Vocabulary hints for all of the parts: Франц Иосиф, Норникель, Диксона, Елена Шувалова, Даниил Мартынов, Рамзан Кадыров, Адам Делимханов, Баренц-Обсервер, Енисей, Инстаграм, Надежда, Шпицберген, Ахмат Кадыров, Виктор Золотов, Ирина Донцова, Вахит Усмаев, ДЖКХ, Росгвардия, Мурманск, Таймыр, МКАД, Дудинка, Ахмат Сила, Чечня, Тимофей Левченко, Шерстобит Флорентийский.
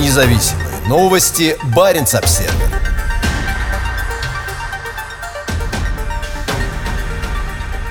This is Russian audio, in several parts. Независимые новости. Баренц-Обсервер.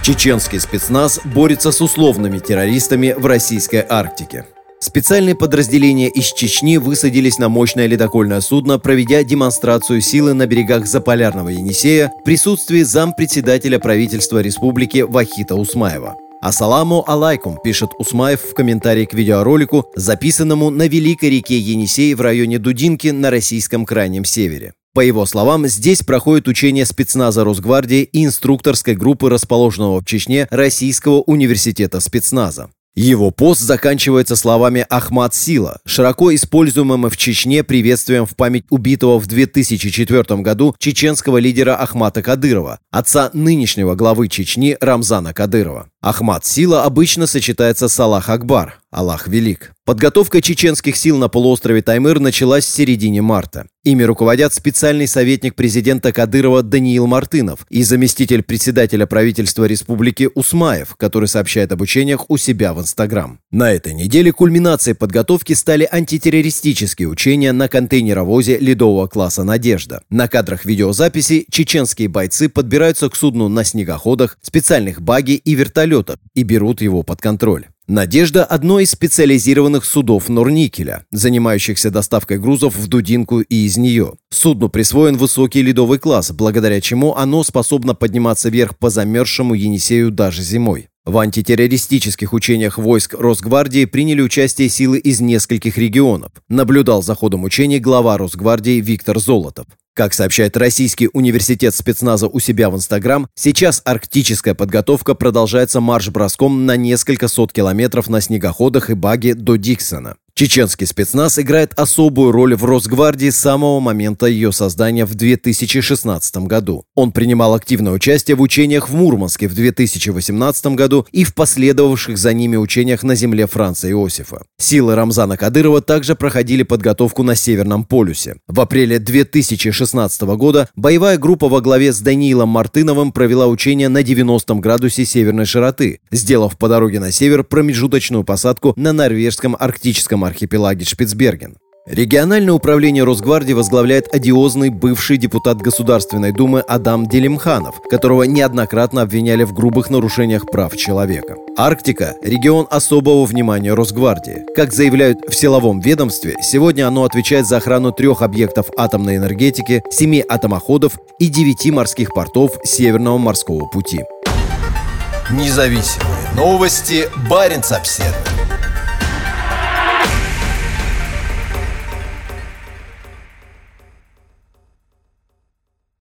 Чеченский спецназ борется с условными террористами в российской Арктике. Специальные подразделения из Чечни высадились на мощное ледокольное судно, проведя демонстрацию силы на берегах Заполярного Енисея в присутствии зампредседателя правительства республики Вахита Усмаева. «Ассаламу алайкум», пишет Усмаев в комментарии к видеоролику, записанному на Великой реке Енисей в районе Дудинки на российском Крайнем Севере. По его словам, здесь проходит учение спецназа Росгвардии и инструкторской группы, расположенного в Чечне, Российского университета спецназа. Его пост заканчивается словами «Ахмат Сила», широко используемым в Чечне приветствием в память убитого в 2004 году чеченского лидера Ахмата Кадырова, отца нынешнего главы Чечни Рамзана Кадырова. «Ахмат Сила» обычно сочетается с «Аллах Акбар», «Аллах Велик». Подготовка чеченских сил на полуострове Таймыр началась в середине марта. Ими руководят специальный советник президента Кадырова Даниил Мартынов и заместитель председателя правительства республики Усмаев, который сообщает об учениях у себя в Инстаграм. На этой неделе кульминацией подготовки стали антитеррористические учения на контейнеровозе ледового класса «Надежда». На кадрах видеозаписи чеченские бойцы подбираются к судну на снегоходах, специальных багги и вертолетах и берут его под контроль. «Надежда» – одно из специализированных судов Норникеля, занимающихся доставкой грузов в Дудинку и из нее. Судну присвоен высокий ледовый класс, благодаря чему оно способно подниматься вверх по замерзшему Енисею даже зимой. В антитеррористических учениях войск Росгвардии приняли участие силы из нескольких регионов. Наблюдал за ходом учений глава Росгвардии Виктор Золотов. Как сообщает Российский университет спецназа у себя в Инстаграм, сейчас арктическая подготовка продолжается марш-броском на несколько сот километров на снегоходах и багги до Диксона. Чеченский спецназ играет особую роль в Росгвардии с самого момента ее создания в 2016 году. Он принимал активное участие в учениях в Мурманске в 2018 году и в последовавших за ними учениях на земле Франца Иосифа. Силы Рамзана Кадырова также проходили подготовку на Северном полюсе. В апреле 2016 года боевая группа во главе с Даниилом Мартыновым провела учение на 90 градусе северной широты, сделав по дороге на север промежуточную посадку на норвежском арктическом архипелаге Шпицберген. Региональное управление Росгвардии возглавляет одиозный бывший депутат Государственной Думы Адам Делимханов, которого неоднократно обвиняли в грубых нарушениях прав человека. Арктика – регион особого внимания Росгвардии. Как заявляют в силовом ведомстве, сегодня оно отвечает за охрану 3 объектов атомной энергетики, 7 атомоходов и 9 морских портов Северного морского пути. Независимые новости. Баренц-Обсервер.